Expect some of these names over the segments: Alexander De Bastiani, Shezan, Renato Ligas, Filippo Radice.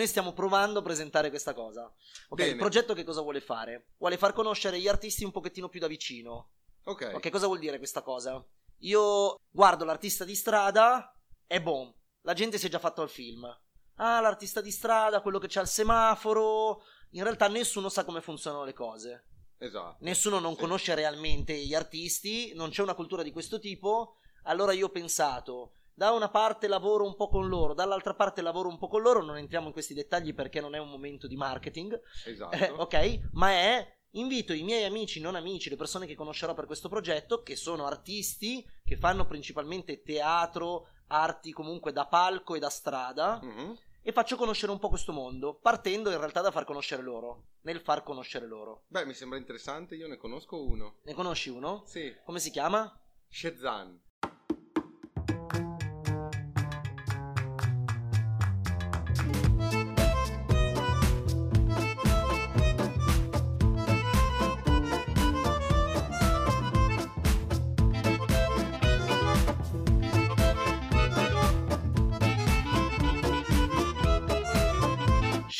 Noi stiamo provando a presentare questa cosa. Okay, il progetto che cosa vuole fare? Vuole far conoscere gli artisti un pochettino più da vicino. Ok. Ok, cosa vuol dire questa cosa? Io guardo l'artista di strada e boom, la gente si è già fatto al film. Ah, l'artista di strada, quello che c'ha il semaforo. In realtà nessuno sa come funzionano le cose. Esatto. Nessuno non conosce realmente gli artisti, non c'è una cultura di questo tipo. Allora io ho pensato, da una parte lavoro un po' con loro, dall'altra parte lavoro un po' con loro, non entriamo in questi dettagli perché non è un momento di marketing. Esatto. Ok, ma è invito i miei amici, non amici, le persone che conoscerò per questo progetto, che sono artisti che fanno principalmente teatro, arti comunque da palco e da strada, mm-hmm. e faccio conoscere un po' questo mondo, partendo in realtà da far conoscere loro, nel far conoscere loro. Beh, mi sembra interessante, io ne conosco uno. Ne conosci uno? Sì. Come si chiama? Shezan.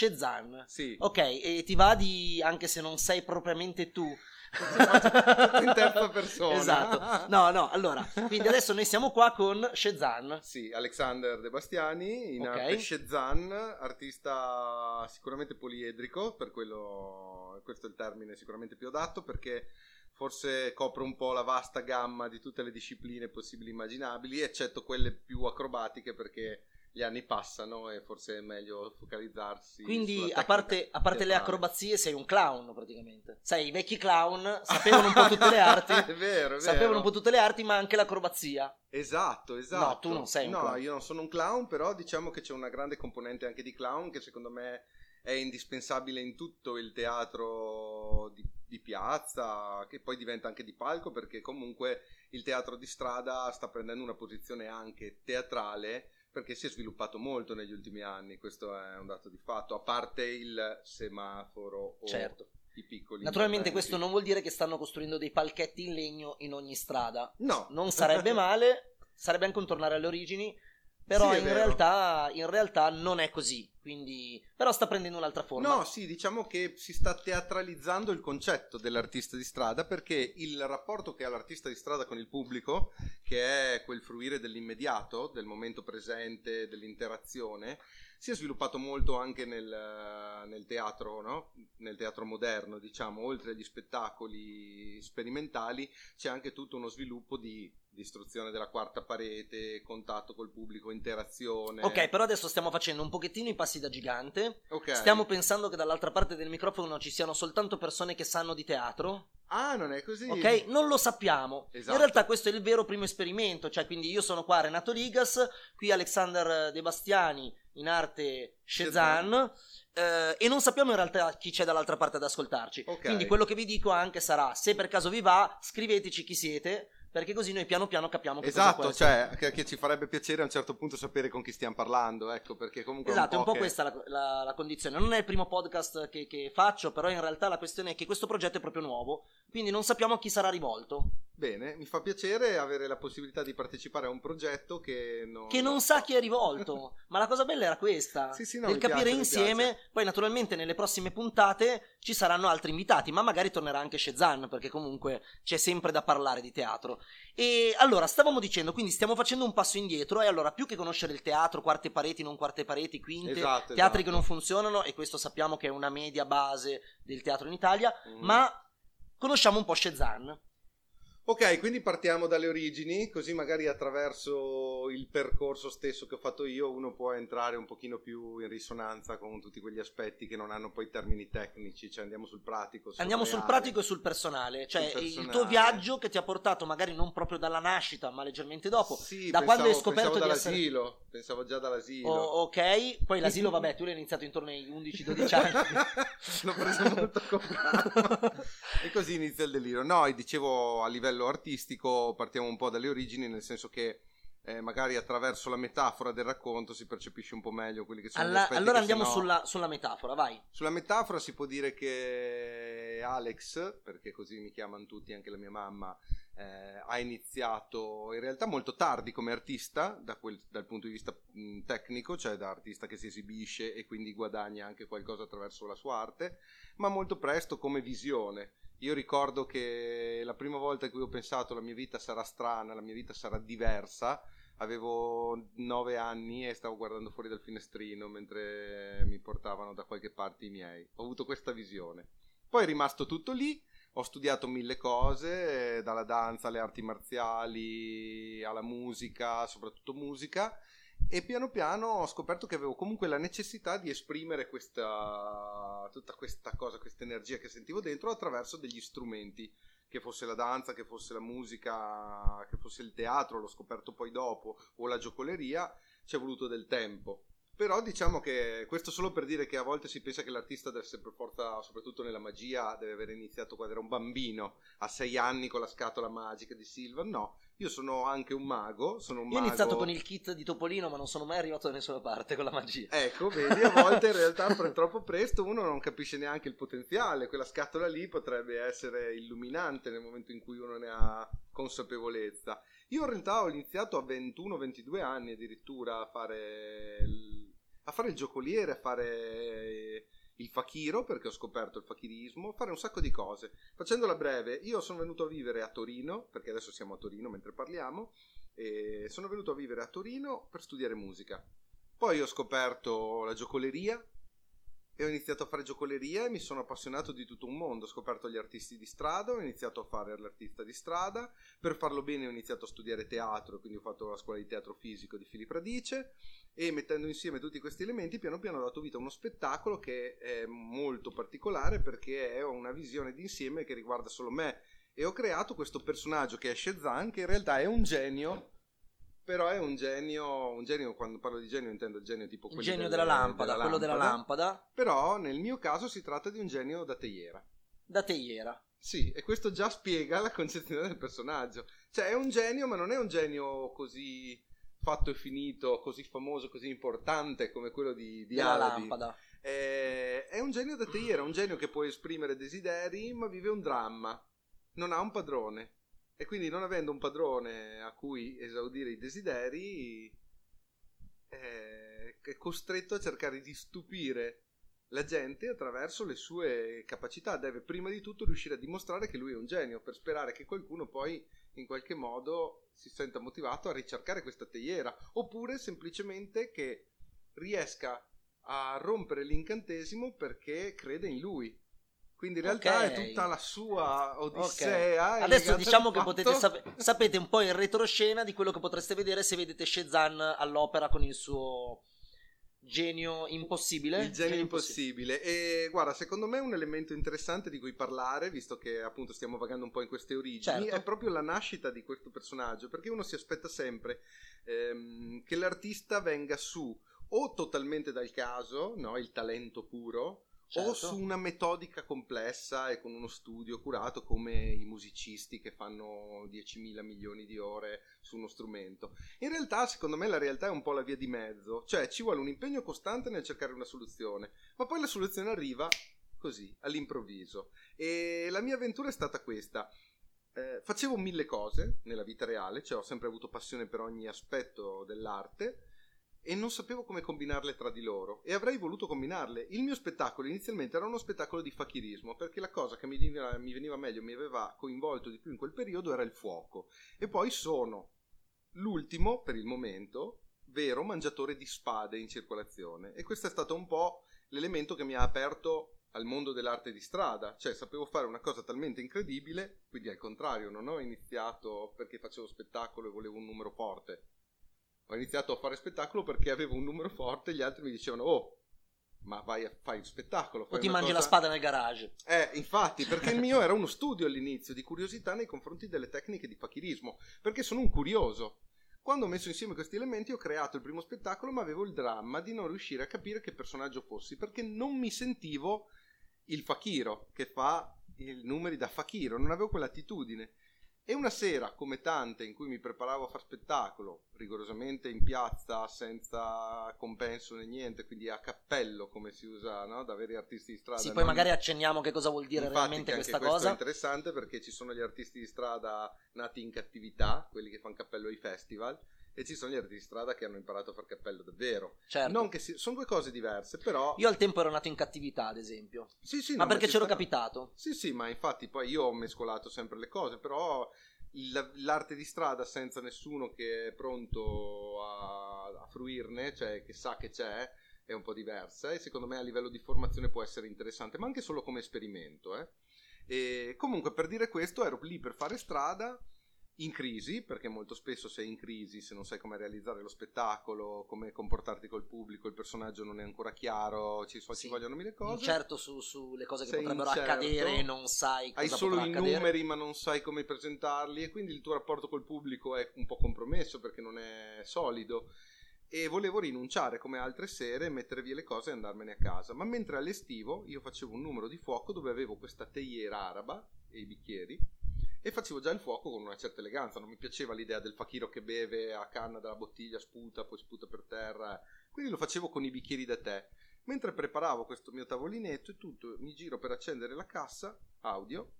Shezan, sì. Ok, e ti va di, anche se non sei propriamente tu in terza persona. Esatto. No, allora, quindi adesso noi siamo qua con Shezan. Sì, Alexander De Bastiani, in arte Shezan, artista sicuramente poliedrico, per quello questo è il termine sicuramente più adatto, perché forse copre un po' la vasta gamma di tutte le discipline possibili e immaginabili, eccetto quelle più acrobatiche, perché gli anni passano e forse è meglio focalizzarsi. Quindi a parte le acrobazie sei un clown praticamente. Sai, i vecchi clown sapevano un po' tutte le arti. È vero. Sapevano un po' tutte le arti, ma anche l'acrobazia. Esatto. No, tu non sei un clown. No, io non sono un clown, però diciamo che c'è una grande componente anche di clown che secondo me è indispensabile in tutto il teatro di piazza, che poi diventa anche di palco, perché comunque il teatro di strada sta prendendo una posizione anche teatrale, perché si è sviluppato molto negli ultimi anni, questo è un dato di fatto, a parte il semaforo o i piccoli. Naturalmente interventi. Questo non vuol dire che stanno costruendo dei palchetti in legno in ogni strada. No. Non sarebbe male, sarebbe anche un tornare alle origini, però sì, in realtà non è così, quindi però sta prendendo un'altra forma. No, sì, diciamo che si sta teatralizzando il concetto dell'artista di strada, perché il rapporto che ha l'artista di strada con il pubblico, che è quel fruire dell'immediato, del momento presente, dell'interazione, si è sviluppato molto anche nel teatro, no? Nel teatro moderno, diciamo, oltre agli spettacoli sperimentali c'è anche tutto uno sviluppo di distruzione della quarta parete, contatto col pubblico, interazione. Ok, però adesso stiamo facendo un pochettino i passi da gigante. Okay. Stiamo pensando che dall'altra parte del microfono ci siano soltanto persone che sanno di teatro. Ah, non è così. Ok, non lo sappiamo. Esatto. In realtà questo è il vero primo esperimento, cioè quindi io sono qua Renato Ligas, qui Alexander De Bastiani, in arte Shezan, e non sappiamo in realtà chi c'è dall'altra parte ad ascoltarci. Okay. Quindi quello che vi dico anche sarà, se per caso vi va, scriveteci chi siete, perché così noi piano piano capiamo che cosa può essere. Che ci farebbe piacere a un certo punto sapere con chi stiamo parlando, ecco, perché comunque esatto, è un po' questa la condizione. Non è il primo podcast che faccio, però in realtà la questione è che questo progetto è proprio nuovo, quindi non sappiamo a chi sarà rivolto. Bene, mi fa piacere avere la possibilità di partecipare a un progetto che non sa chi è rivolto, ma la cosa bella era questa, del capire insieme. Poi naturalmente nelle prossime puntate ci saranno altri invitati, ma magari tornerà anche Shezan, perché comunque c'è sempre da parlare di teatro. E allora, stavamo dicendo, quindi stiamo facendo un passo indietro, e allora più che conoscere il teatro, quarte pareti, non quarte pareti, quinte, teatri che non funzionano, e questo sappiamo che è una media base del teatro in Italia, ma conosciamo un po' Shezan. Ok, quindi partiamo dalle origini, così magari attraverso il percorso stesso che ho fatto io uno può entrare un pochino più in risonanza con tutti quegli aspetti che non hanno poi termini tecnici, cioè andiamo sul pratico. Sul pratico e sul personale, cioè sul personale. Il tuo viaggio che ti ha portato magari non proprio dalla nascita, ma leggermente dopo, sì, da quando hai scoperto di essere... Pensavo già dall'asilo. Oh, ok, poi l'asilo vabbè, tu l'hai iniziato intorno ai 11-12 anni. L'ho preso molto con calma. E così inizia il delirio. No, e dicevo a livello artistico partiamo un po' dalle origini, nel senso che magari attraverso la metafora del racconto si percepisce un po' meglio quelli che sono gli aspetti. Allora andiamo sulla metafora, vai. Sulla metafora si può dire che Alex, perché così mi chiamano tutti, anche la mia mamma, ha iniziato in realtà molto tardi come artista dal punto di vista tecnico, cioè da artista che si esibisce e quindi guadagna anche qualcosa attraverso la sua arte, ma molto presto come visione. Io ricordo che la prima volta in cui ho pensato la mia vita sarà strana, la mia vita sarà diversa, avevo 9 anni e stavo guardando fuori dal finestrino mentre mi portavano da qualche parte i miei. Ho avuto questa visione. Poi è rimasto tutto lì, ho studiato 1000 cose, dalla danza alle arti marziali, alla musica, soprattutto musica, e piano piano ho scoperto che avevo comunque la necessità di esprimere tutta questa cosa, questa energia che sentivo dentro attraverso degli strumenti, che fosse la danza, che fosse la musica, che fosse il teatro, l'ho scoperto poi dopo, o la giocoleria. Ci è voluto del tempo. Però diciamo che questo solo per dire che a volte si pensa che l'artista deve essere per forza, soprattutto nella magia, deve aver iniziato quando era un bambino, a 6 anni con la scatola magica di Silvan. No, io sono anche un mago, Io ho iniziato con il kit di Topolino, ma non sono mai arrivato da nessuna parte con la magia. Ecco, vedi, a volte in realtà troppo presto uno non capisce neanche il potenziale. Quella scatola lì potrebbe essere illuminante nel momento in cui uno ne ha consapevolezza. Io in realtà ho iniziato a 21-22 anni addirittura a fare il giocoliere, a fare il fakiro, perché ho scoperto il fakirismo, fare un sacco di cose. Facendola breve, io sono venuto a vivere a Torino, perché adesso siamo a Torino mentre parliamo, e sono venuto a vivere a Torino per studiare musica. Poi ho scoperto la giocoleria e ho iniziato a fare giocoleria e mi sono appassionato di tutto un mondo. Ho scoperto gli artisti di strada, ho iniziato a fare l'artista di strada, per farlo bene ho iniziato a studiare teatro, quindi ho fatto la scuola di teatro fisico di Filippo Radice. E mettendo insieme tutti questi elementi piano piano ho dato vita a uno spettacolo che è molto particolare, perché è una visione d'insieme che riguarda solo me, e ho creato questo personaggio che è Shezan, che in realtà è un genio, però è un genio, quando parlo di genio intendo il genio tipo quello della lampada, però nel mio caso si tratta di un genio da teiera. Sì, e questo già spiega la concezione del personaggio, cioè è un genio, ma non è un genio così fatto e finito, così famoso, così importante come quello di Aladi. Lampada. È un genio da teiera, un genio che può esprimere desideri, ma vive un dramma, non ha un padrone, e quindi non avendo un padrone a cui esaudire i desideri è costretto a cercare di stupire la gente attraverso le sue capacità. Deve prima di tutto riuscire a dimostrare che lui è un genio, per sperare che qualcuno poi in qualche modo si senta motivato a ricercare questa teiera, oppure semplicemente che riesca a rompere l'incantesimo perché crede in lui. Quindi in realtà è tutta la sua odissea. Okay. Adesso diciamo che potete sapete un po' in retroscena di quello che potreste vedere se vedete Shezan all'opera con il suo genio impossibile. Il genio impossibile. E guarda, secondo me un elemento interessante di cui parlare, visto che appunto stiamo vagando un po' in queste origini, certo, è proprio la nascita di questo personaggio, perché uno si aspetta sempre che l'artista venga su o totalmente dal caso, no, il talento puro, certo, o su una metodica complessa e con uno studio curato, come i musicisti che fanno 10.000 milioni di ore su uno strumento. In realtà, secondo me, la realtà è un po' la via di mezzo, cioè ci vuole un impegno costante nel cercare una soluzione, ma poi la soluzione arriva così, all'improvviso. E la mia avventura è stata questa. Facevo 1000 cose nella vita reale, cioè ho sempre avuto passione per ogni aspetto dell'arte, e non sapevo come combinarle tra di loro, e avrei voluto combinarle. Il mio spettacolo inizialmente era uno spettacolo di fakirismo, perché la cosa che mi veniva meglio, mi aveva coinvolto di più in quel periodo, era il fuoco. E poi sono l'ultimo, per il momento, vero mangiatore di spade in circolazione, e questo è stato un po' l'elemento che mi ha aperto al mondo dell'arte di strada, cioè sapevo fare una cosa talmente incredibile. Quindi al contrario, non ho iniziato perché facevo spettacolo e volevo un numero forte. Ho iniziato a fare spettacolo perché avevo un numero forte, gli altri mi dicevano: oh, ma vai a fare spettacolo. O ti mangi la spada nel garage. Infatti, perché il mio era uno studio all'inizio di curiosità nei confronti delle tecniche di fakirismo, perché sono un curioso. Quando ho messo insieme questi elementi ho creato il primo spettacolo, ma avevo il dramma di non riuscire a capire che personaggio fossi, perché non mi sentivo il fakiro, che fa i numeri da fakiro, non avevo quell'attitudine. E una sera, come tante, in cui mi preparavo a far spettacolo, rigorosamente in piazza, senza compenso né niente, quindi a cappello, come si usa, no? Da veri artisti di strada. Sì, poi magari accenniamo che cosa vuol dire realmente questa cosa. Questo è interessante perché ci sono gli artisti di strada nati in cattività, quelli che fanno cappello ai festival, e ci sono gli artisti di strada che hanno imparato a far cappello davvero. Certo. Non che si... sono due cose diverse, però... Io al tempo ero nato in cattività, ad esempio. Sì, sì. Ma no, perché c'ero capitato. Sì, sì, ma infatti poi io ho mescolato sempre le cose, però l'arte di strada senza nessuno che è pronto a fruirne, cioè che sa che c'è, è un po' diversa, e secondo me a livello di formazione può essere interessante, ma anche solo come esperimento, eh. E comunque, per dire questo, ero lì per fare strada, in crisi, perché molto spesso sei in crisi se non sai come realizzare lo spettacolo, come comportarti col pubblico, il personaggio non è ancora chiaro, ci vogliono mille cose. Certo, sulle cose che sei potrebbero accadere, non sai cosa. Hai solo i numeri ma non sai come presentarli, e quindi il tuo rapporto col pubblico è un po' compromesso perché non è solido, e volevo rinunciare come altre sere, mettere via le cose e andarmene a casa. Ma mentre allestivo io facevo un numero di fuoco dove avevo questa teiera araba e i bicchieri, e facevo già il fuoco con una certa eleganza. Non mi piaceva l'idea del fakiro che beve a canna dalla bottiglia, sputa, poi sputa per terra, quindi lo facevo con i bicchieri da tè. Mentre preparavo questo mio tavolinetto e tutto, mi giro per accendere la cassa audio,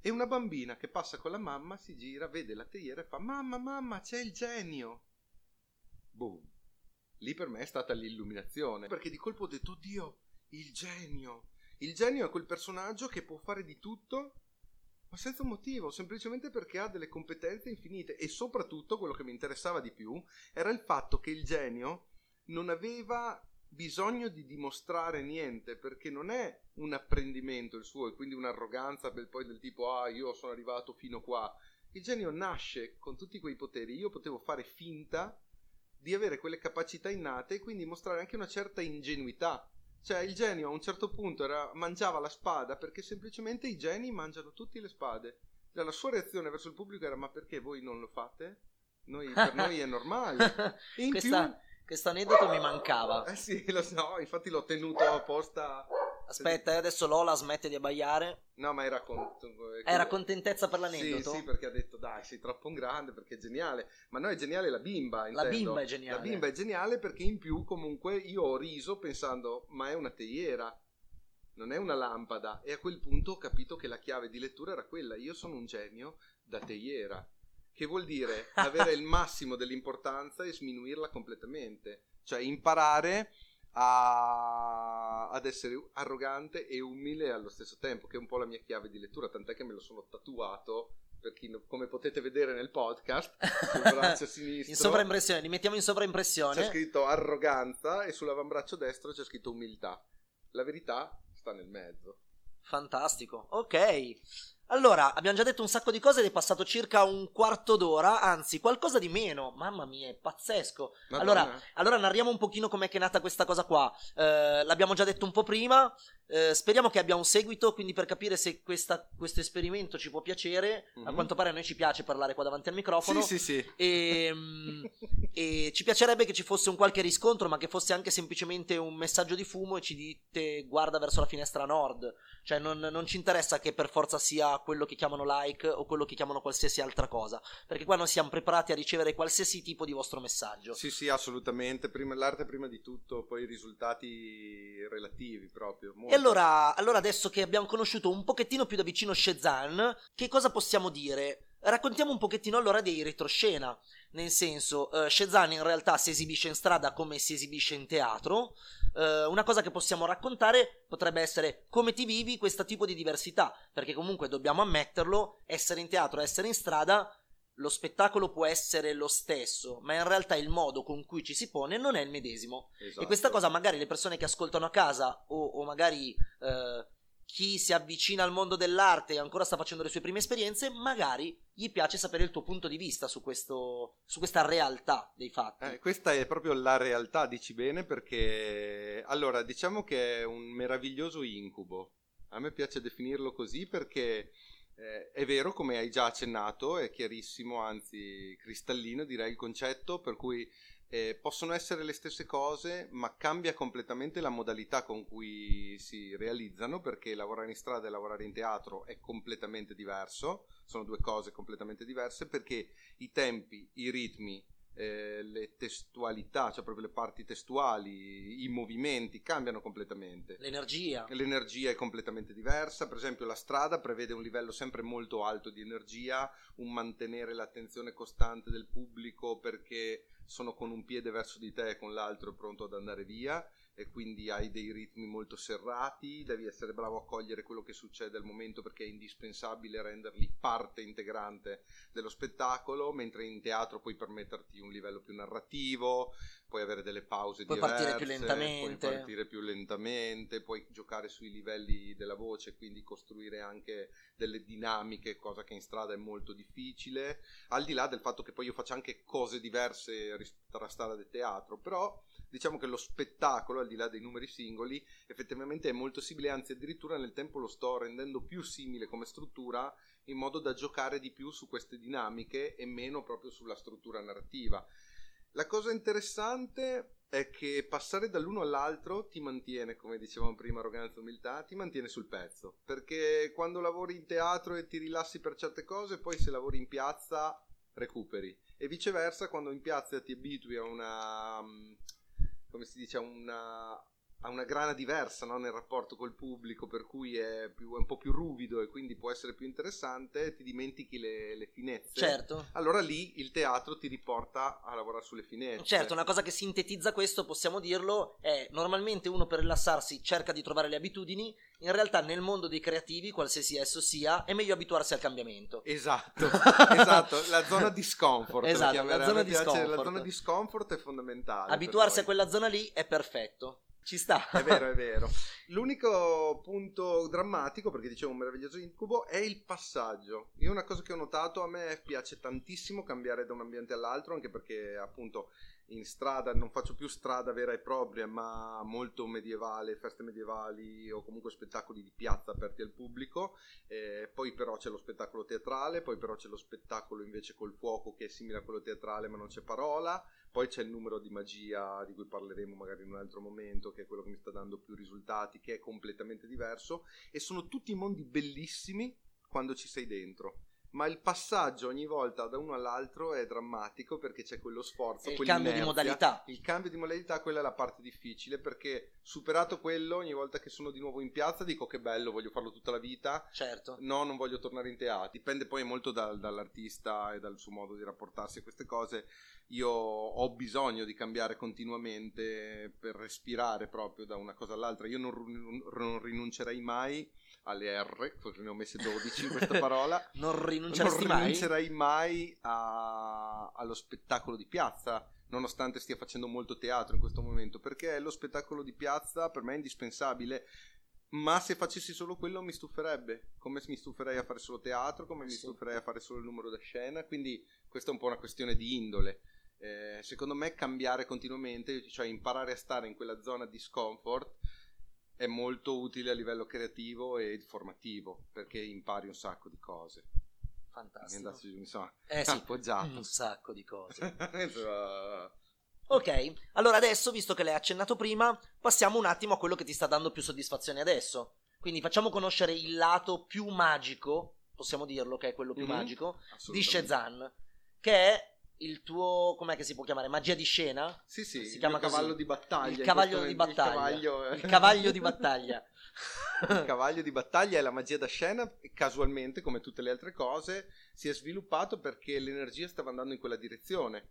e una bambina che passa con la mamma si gira, vede la teiera e fa: mamma, c'è il genio! Boom! Lì per me è stata l'illuminazione, perché di colpo ho detto: oddio, il genio! Il genio è quel personaggio che può fare di tutto, ma senza un motivo, semplicemente perché ha delle competenze infinite. E soprattutto quello che mi interessava di più era il fatto che il genio non aveva bisogno di dimostrare niente, perché non è un apprendimento il suo, e quindi un'arroganza poi del tipo: ah, io sono arrivato fino qua. Il genio nasce con tutti quei poteri. Io potevo fare finta di avere quelle capacità innate e quindi mostrare anche una certa ingenuità. Cioè, il genio a un certo punto mangiava la spada, perché semplicemente i geni mangiano tutte le spade. Cioè, la sua reazione verso il pubblico era: ma perché voi non lo fate? Per noi è normale. Questo aneddoto mi mancava. Eh sì, lo so, infatti l'ho tenuto apposta. Aspetta, adesso Lola smette di abbaiare. No, ma era contentezza per l'aneddoto. Sì, perché ha detto: dai, sei troppo un grande, perché è geniale. Ma no, è geniale la bimba, intendo. La bimba è geniale. La bimba è geniale perché in più comunque io ho riso pensando: ma è una teiera, non è una lampada. E a quel punto ho capito che la chiave di lettura era quella: io sono un genio da teiera, che vuol dire avere il massimo dell'importanza e sminuirla completamente. Cioè imparare ad essere arrogante e umile allo stesso tempo, che è un po' la mia chiave di lettura, tant'è che me lo sono tatuato, per chi, come potete vedere nel podcast, sul braccio sinistro in sovraimpressione, li mettiamo in sovraimpressione, c'è scritto arroganza, e sull'avambraccio destro c'è scritto umiltà. La verità sta nel mezzo. Fantastico, ok. Allora, abbiamo già detto un sacco di cose ed è passato circa un quarto d'ora, anzi qualcosa di meno. Mamma mia, è pazzesco. Allora narriamo un pochino com'è che è nata questa cosa qua. L'abbiamo già detto un po' prima, speriamo che abbia un seguito, quindi per capire se questo esperimento ci può piacere, a quanto pare a noi ci piace parlare qua davanti al microfono. Sì. E ci piacerebbe che ci fosse un qualche riscontro, ma che fosse anche semplicemente un messaggio di fumo e ci dite: guarda verso la finestra nord. Cioè non ci interessa che per forza sia quello che chiamano like o quello che chiamano qualsiasi altra cosa, perché qua noi siamo preparati a ricevere qualsiasi tipo di vostro messaggio. Sì, assolutamente, l'arte prima di tutto, poi i risultati relativi proprio. Molto. E allora adesso che abbiamo conosciuto un pochettino più da vicino Shezan, che cosa possiamo dire? Raccontiamo un pochettino allora dei retroscena, nel senso Shezan in realtà si esibisce in strada come si esibisce in teatro. Una cosa che possiamo raccontare potrebbe essere come ti vivi questo tipo di diversità, perché comunque dobbiamo ammetterlo, essere in teatro, essere in strada, lo spettacolo può essere lo stesso, ma in realtà il modo con cui ci si pone non è il medesimo. Esatto. E questa cosa magari le persone che ascoltano a casa o magari... chi si avvicina al mondo dell'arte e ancora sta facendo le sue prime esperienze, magari gli piace sapere il tuo punto di vista su questa realtà dei fatti. Questa è proprio la realtà, dici bene, perché allora diciamo che è un meraviglioso incubo. A me piace definirlo così perché è vero, come hai già accennato, è chiarissimo, anzi cristallino direi il concetto, per cui Possono essere le stesse cose, ma cambia completamente la modalità con cui si realizzano, perché lavorare in strada e lavorare in teatro è completamente diverso, sono due cose completamente diverse, perché i tempi, i ritmi, le testualità, cioè proprio le parti testuali, i movimenti cambiano completamente. L'energia è completamente diversa. Per esempio la strada prevede un livello sempre molto alto di energia, un mantenere l'attenzione costante del pubblico, perché sono con un piede verso di te e con l'altro pronto ad andare via, e quindi hai dei ritmi molto serrati, devi essere bravo a cogliere quello che succede al momento, perché è indispensabile renderli parte integrante dello spettacolo, mentre in teatro puoi permetterti un livello più narrativo, puoi avere delle pause diverse, puoi partire più lentamente, puoi giocare sui livelli della voce, quindi costruire anche delle dinamiche, cosa che in strada è molto difficile, al di là del fatto che poi io faccio anche cose diverse tra strada e teatro, però diciamo che lo spettacolo, al di là dei numeri singoli, effettivamente è molto simile, anzi addirittura nel tempo lo sto rendendo più simile come struttura, in modo da giocare di più su queste dinamiche e meno proprio sulla struttura narrativa. La cosa interessante è che passare dall'uno all'altro ti mantiene, come dicevamo prima, arroganza e umiltà, ti mantiene sul pezzo, perché quando lavori in teatro e ti rilassi per certe cose, poi se lavori in piazza recuperi, e viceversa, quando in piazza ti abitui a una... come si dice, a una grana diversa, no? Nel rapporto col pubblico, per cui è un po' più ruvido e quindi può essere più interessante, ti dimentichi le finezze. Certo. Allora lì il teatro ti riporta a lavorare sulle finezze. Certo, una cosa che sintetizza questo, possiamo dirlo, è normalmente uno per rilassarsi cerca di trovare le abitudini, in realtà nel mondo dei creativi, qualsiasi esso sia, è meglio abituarsi al cambiamento. Esatto, la zona di comfort. Esatto, la zona di comfort è fondamentale. Abituarsi a quella zona lì è perfetto. Ci sta. È vero. L'unico punto drammatico, perché dicevo un meraviglioso incubo, è il passaggio. Io una cosa che ho notato, a me piace tantissimo cambiare da un ambiente all'altro, anche perché appunto in strada non faccio più strada vera e propria, ma molto medievale, feste medievali o comunque spettacoli di piazza aperti al pubblico, poi però c'è lo spettacolo teatrale, poi però c'è lo spettacolo invece col fuoco, che è simile a quello teatrale ma non c'è parola, poi c'è il numero di magia, di cui parleremo magari in un altro momento, che è quello che mi sta dando più risultati, che è completamente diverso, e sono tutti mondi bellissimi quando ci sei dentro. Ma il passaggio ogni volta da uno all'altro è drammatico, perché c'è quello sforzo, il cambio di modalità, quella è la parte difficile, perché superato quello, ogni volta che sono di nuovo in piazza dico che bello, voglio farlo tutta la vita. Certo. No, non voglio tornare in teatro. Dipende poi molto dall'artista e dal suo modo di rapportarsi a queste cose. Io ho bisogno di cambiare continuamente per respirare proprio da una cosa all'altra. Io non rinuncerei mai alle R, ne ho messe 12 in questa parola. non rinuncerei mai allo spettacolo di piazza, nonostante stia facendo molto teatro in questo momento, perché lo spettacolo di piazza per me è indispensabile. Ma se facessi solo quello mi stuferebbe, come mi stuferei a fare solo teatro, come mi stuferei a fare solo il numero da scena. Quindi questa è un po' una questione di indole. Secondo me cambiare continuamente, cioè imparare a stare in quella zona di comfort, è molto utile a livello creativo e formativo, perché impari un sacco di cose. Fantastico. Appoggiato. Un sacco di cose. Ok, allora adesso, visto che l'hai accennato prima, passiamo un attimo a quello che ti sta dando più soddisfazione adesso. Quindi facciamo conoscere il lato più magico, possiamo dirlo che è quello più magico, di Shezan, che è il tuo, com'è che si può chiamare? Magia di scena? Sì, si chiama cavallo di battaglia. Il cavaglio di battaglia. Il cavallo di battaglia è la magia da scena, casualmente, come tutte le altre cose, si è sviluppato perché l'energia stava andando in quella direzione.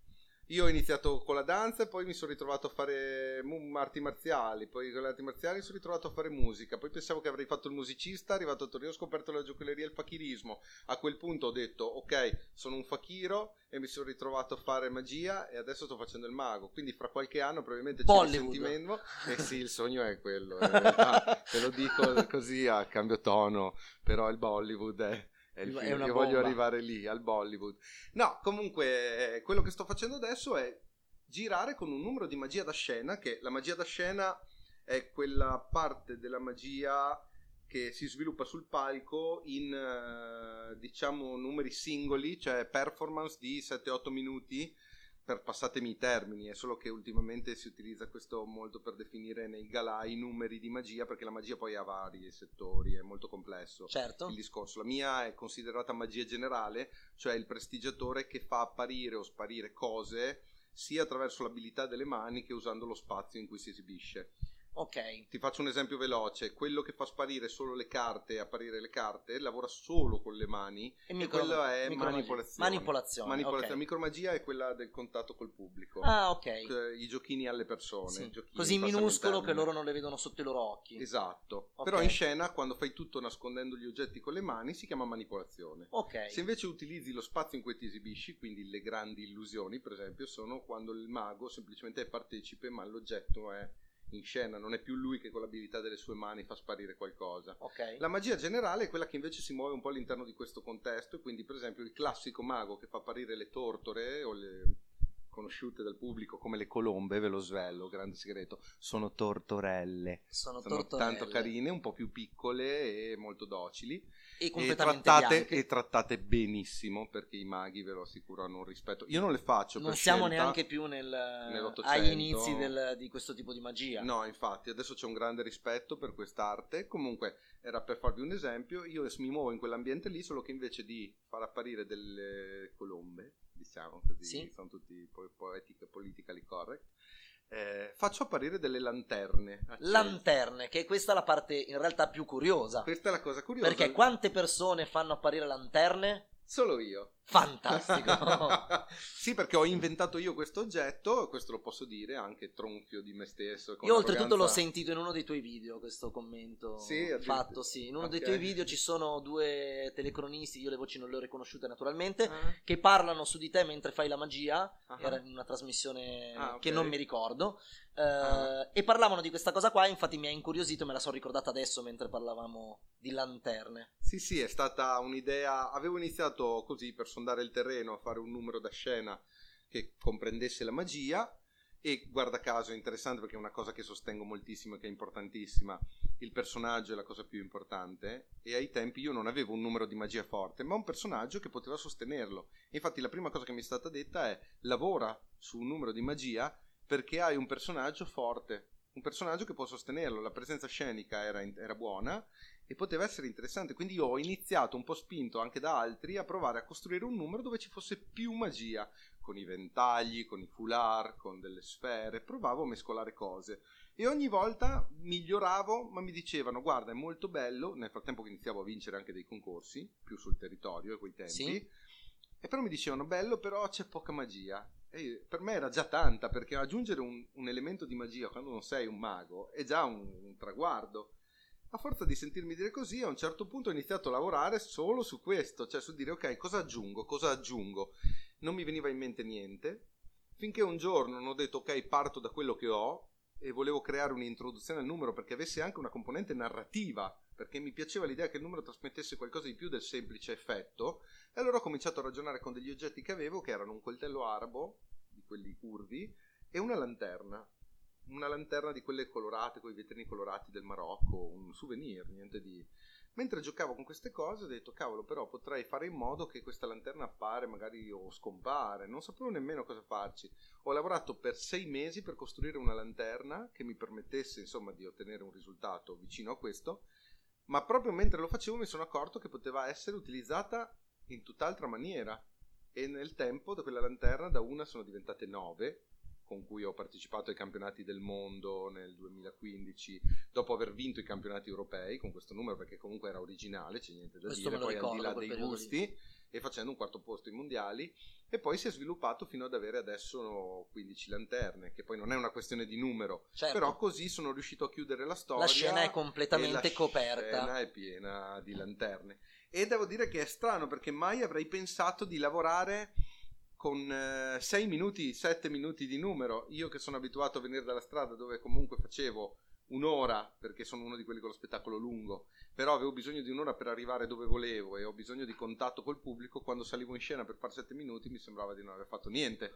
Io ho iniziato con la danza e poi mi sono ritrovato a fare arti marziali, poi con le arti marziali mi sono ritrovato a fare musica, poi pensavo che avrei fatto il musicista, arrivato a Torino ho scoperto la gioielleria e il fakirismo, a quel punto ho detto ok, sono un fakiro e mi sono ritrovato a fare magia e adesso sto facendo il mago, quindi fra qualche anno probabilmente c'è il sentimento. Sì, il sogno è quello, in realtà, te lo dico così a cambio tono, però il Bollywood è il film che voglio arrivare lì, al Bollywood. No, comunque quello che sto facendo adesso è girare con un numero di magia da scena, che la magia da scena è quella parte della magia che si sviluppa sul palco in, diciamo, numeri singoli, cioè performance di 7-8 minuti, per passatemi i termini, è solo che ultimamente si utilizza questo molto per definire nei galà i numeri di magia, perché la magia poi ha vari settori, è molto complesso, certo, il discorso. La mia è considerata magia generale, cioè il prestigiatore che fa apparire o sparire cose sia attraverso l'abilità delle mani che usando lo spazio in cui si esibisce. Ok. Ti faccio un esempio veloce: quello che fa sparire solo le carte e apparire le carte lavora solo con le mani, e quella è manipolazione. Okay. Micromagia è quella del contatto col pubblico. Ah, ok. I giochini alle persone, sì, giochini così minuscolo che loro non le vedono sotto i loro occhi. Esatto. Okay. Però in scena, quando fai tutto nascondendo gli oggetti con le mani, si chiama manipolazione. Ok. Se invece utilizzi lo spazio in cui ti esibisci, quindi le grandi illusioni, per esempio, sono quando il mago semplicemente è partecipe, ma l'oggetto è in scena, non è più lui che con l'abilità delle sue mani fa sparire qualcosa. Okay. La magia generale è quella che invece si muove un po' all'interno di questo contesto, e quindi per esempio il classico mago che fa apparire le tortore, o le conosciute dal pubblico come le colombe, ve lo svelo, grande segreto, sono tortorelle. Sono tanto carine, un po' più piccole e molto docili, e trattate benissimo, perché i maghi, ve lo assicuro, hanno un rispetto. Io non le faccio, non per siamo scelta, neanche più agli inizi di questo tipo di magia. No, infatti adesso c'è un grande rispetto per quest'arte. Comunque, era per farvi un esempio. Io mi muovo in quell'ambiente lì, solo che invece di far apparire delle colombe, diciamo così, sì, sono tutti poetiche, politically correct, faccio apparire delle lanterne accese. Lanterne, che è questa la parte in realtà più curiosa. Questa è la cosa curiosa. Perché quante persone fanno apparire lanterne? Solo io. Fantastico. Sì, perché ho inventato io questo oggetto, questo lo posso dire, anche tronchio di me stesso. Io oltretutto l'ho sentito in uno dei tuoi video, questo commento, sì, fatto, sì. In uno dei tuoi video ci sono due telecronisti, io le voci non le ho riconosciute naturalmente, che parlano su di te mentre fai la magia, era in una trasmissione che non mi ricordo, e parlavano di questa cosa qua, infatti mi ha incuriosito, me la sono ricordata adesso mentre parlavamo di lanterne. Sì, sì, è stata un'idea, avevo iniziato così per sondare il terreno, a fare un numero da scena che comprendesse la magia, e guarda caso è interessante, perché è una cosa che sostengo moltissimo e che è importantissima: il personaggio è la cosa più importante, e ai tempi io non avevo un numero di magia forte, ma un personaggio che poteva sostenerlo. E infatti la prima cosa che mi è stata detta è: lavora su un numero di magia perché hai un personaggio forte, un personaggio che può sostenerlo. La presenza scenica era buona e poteva essere interessante, quindi io ho iniziato, un po' spinto anche da altri, a provare a costruire un numero dove ci fosse più magia, con i ventagli, con i foulard, con delle sfere, provavo a mescolare cose, e ogni volta miglioravo, ma mi dicevano: guarda, è molto bello, nel frattempo che iniziavo a vincere anche dei concorsi, più sul territorio a quei tempi, sì. E però mi dicevano: bello, però c'è poca magia. E per me era già tanta, perché aggiungere un elemento di magia quando non sei un mago è già un traguardo. A forza di sentirmi dire così, a un certo punto ho iniziato a lavorare solo su questo, cioè su dire: ok, cosa aggiungo? Non mi veniva in mente niente, finché un giorno non ho detto: ok, parto da quello che ho, e volevo creare un'introduzione al numero perché avesse anche una componente narrativa, perché mi piaceva l'idea che il numero trasmettesse qualcosa di più del semplice effetto. E allora ho cominciato a ragionare con degli oggetti che avevo, che erano un coltello arabo, di quelli curvi, e una lanterna di quelle colorate, con i vetrini colorati del Marocco, un souvenir, niente di... Mentre giocavo con queste cose ho detto: cavolo, però potrei fare in modo che questa lanterna appare magari o scompare, non sapevo nemmeno cosa farci. Ho lavorato per 6 mesi per costruire una lanterna che mi permettesse, insomma, di ottenere un risultato vicino a questo, ma proprio mentre lo facevo mi sono accorto che poteva essere utilizzata in tutt'altra maniera, e nel tempo da quella lanterna da una sono diventate 9, con cui ho partecipato ai campionati del mondo nel 2015, dopo aver vinto i campionati europei con questo numero, perché comunque era originale, c'è niente da questo dire, poi al di là dei gusti, e facendo un quarto posto ai mondiali, e poi si è sviluppato fino ad avere adesso 15 lanterne, che poi non è una questione di numero, certo, però così sono riuscito a chiudere la storia. La scena è completamente coperta. La scena è piena di lanterne, e devo dire che è strano, perché mai avrei pensato di lavorare con 6 minuti, 7 minuti di numero. Io che sono abituato a venire dalla strada, dove comunque facevo un'ora, perché sono uno di quelli con lo spettacolo lungo, però avevo bisogno di un'ora per arrivare dove volevo, e ho bisogno di contatto col pubblico. Quando salivo in scena per fare 7 minuti mi sembrava di non aver fatto niente.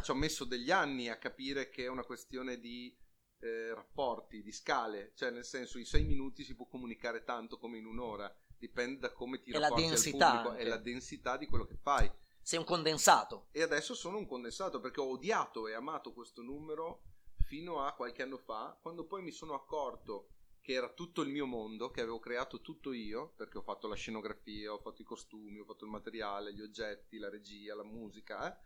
Ci ho messo degli anni a capire che è una questione di rapporti, di scale, cioè nel senso, in 6 minuti si può comunicare tanto come in un'ora, dipende da come ti rapporti al pubblico, è la densità di quello che fai. Sei un condensato. E adesso sono un condensato, perché ho odiato e amato questo numero fino a qualche anno fa, quando poi mi sono accorto che era tutto il mio mondo, che avevo creato tutto io, perché ho fatto la scenografia, ho fatto i costumi, ho fatto il materiale, gli oggetti, la regia, la musica,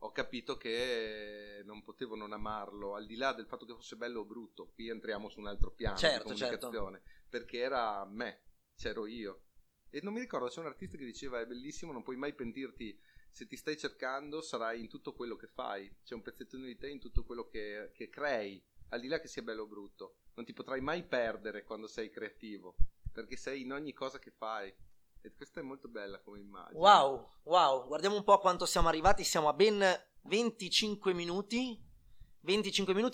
ho capito che non potevo non amarlo, al di là del fatto che fosse bello o brutto. Qui entriamo su un altro piano, certo, di comunicazione, certo. Perché era me, c'ero io. E non mi ricordo, c'è un artista che diceva: è bellissimo, non puoi mai pentirti, se ti stai cercando sarai in tutto quello che fai, c'è un pezzettino di te in tutto quello che crei, al di là che sia bello o brutto. Non ti potrai mai perdere quando sei creativo, perché sei in ogni cosa che fai. E questa è molto bella come immagine. Wow, wow, guardiamo un po' a quanto siamo arrivati. Siamo a ben 25 minuti,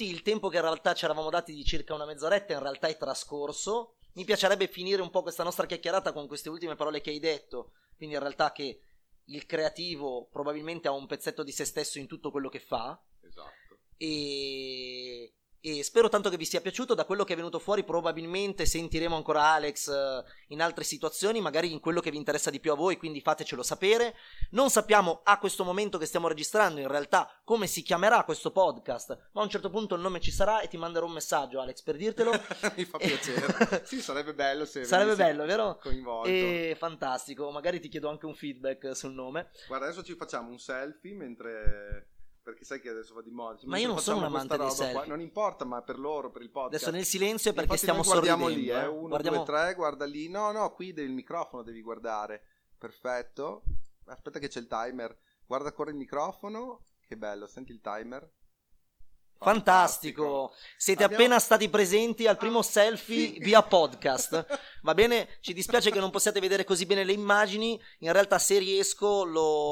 il tempo che in realtà ci eravamo dati di circa una mezz'oretta in realtà è trascorso. Mi piacerebbe finire un po' questa nostra chiacchierata con queste ultime parole che hai detto, quindi in realtà che il creativo probabilmente ha un pezzetto di se stesso in tutto quello che fa. Esatto. E spero tanto che vi sia piaciuto. Da quello che è venuto fuori probabilmente sentiremo ancora Alex in altre situazioni, magari in quello che vi interessa di più a voi, quindi fatecelo sapere. Non sappiamo a questo momento che stiamo registrando in realtà come si chiamerà questo podcast, ma a un certo punto il nome ci sarà e ti manderò un messaggio, Alex, per dirtelo. Mi fa piacere. Sì, sarebbe bello se sarebbe bello, vero? Coinvolto. E fantastico, magari ti chiedo anche un feedback sul nome. Guarda, adesso ci facciamo un selfie mentre... perché sai che adesso va di moda. Ma io non sono un amante di selfie qua. Non importa, ma per loro, per il podcast. Adesso nel silenzio è perché stiamo sorridendo. Guardiamo lì, uno, guardiamo... due, tre, guarda lì. No, qui del microfono devi guardare. Perfetto. Aspetta che c'è il timer. Guarda ancora il microfono. Che bello, senti il timer. Fantastico. Siete appena stati presenti al primo selfie via podcast. Va bene? Ci dispiace che non possiate vedere così bene le immagini. In realtà, se riesco,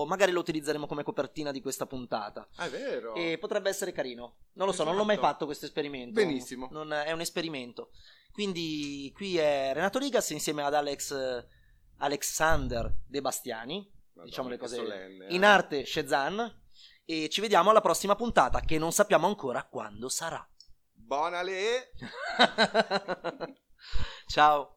magari lo utilizzeremo come copertina di questa puntata. È vero. E potrebbe essere carino. Non lo so, esatto. Non l'ho mai fatto questo esperimento. Benissimo. È un esperimento. Quindi qui è Renato Ligas insieme ad Alexander De Bastiani. Madonna, diciamo le cose solenne, in arte Shezan. E ci vediamo alla prossima puntata, che non sappiamo ancora quando sarà. Buona lì! Ciao!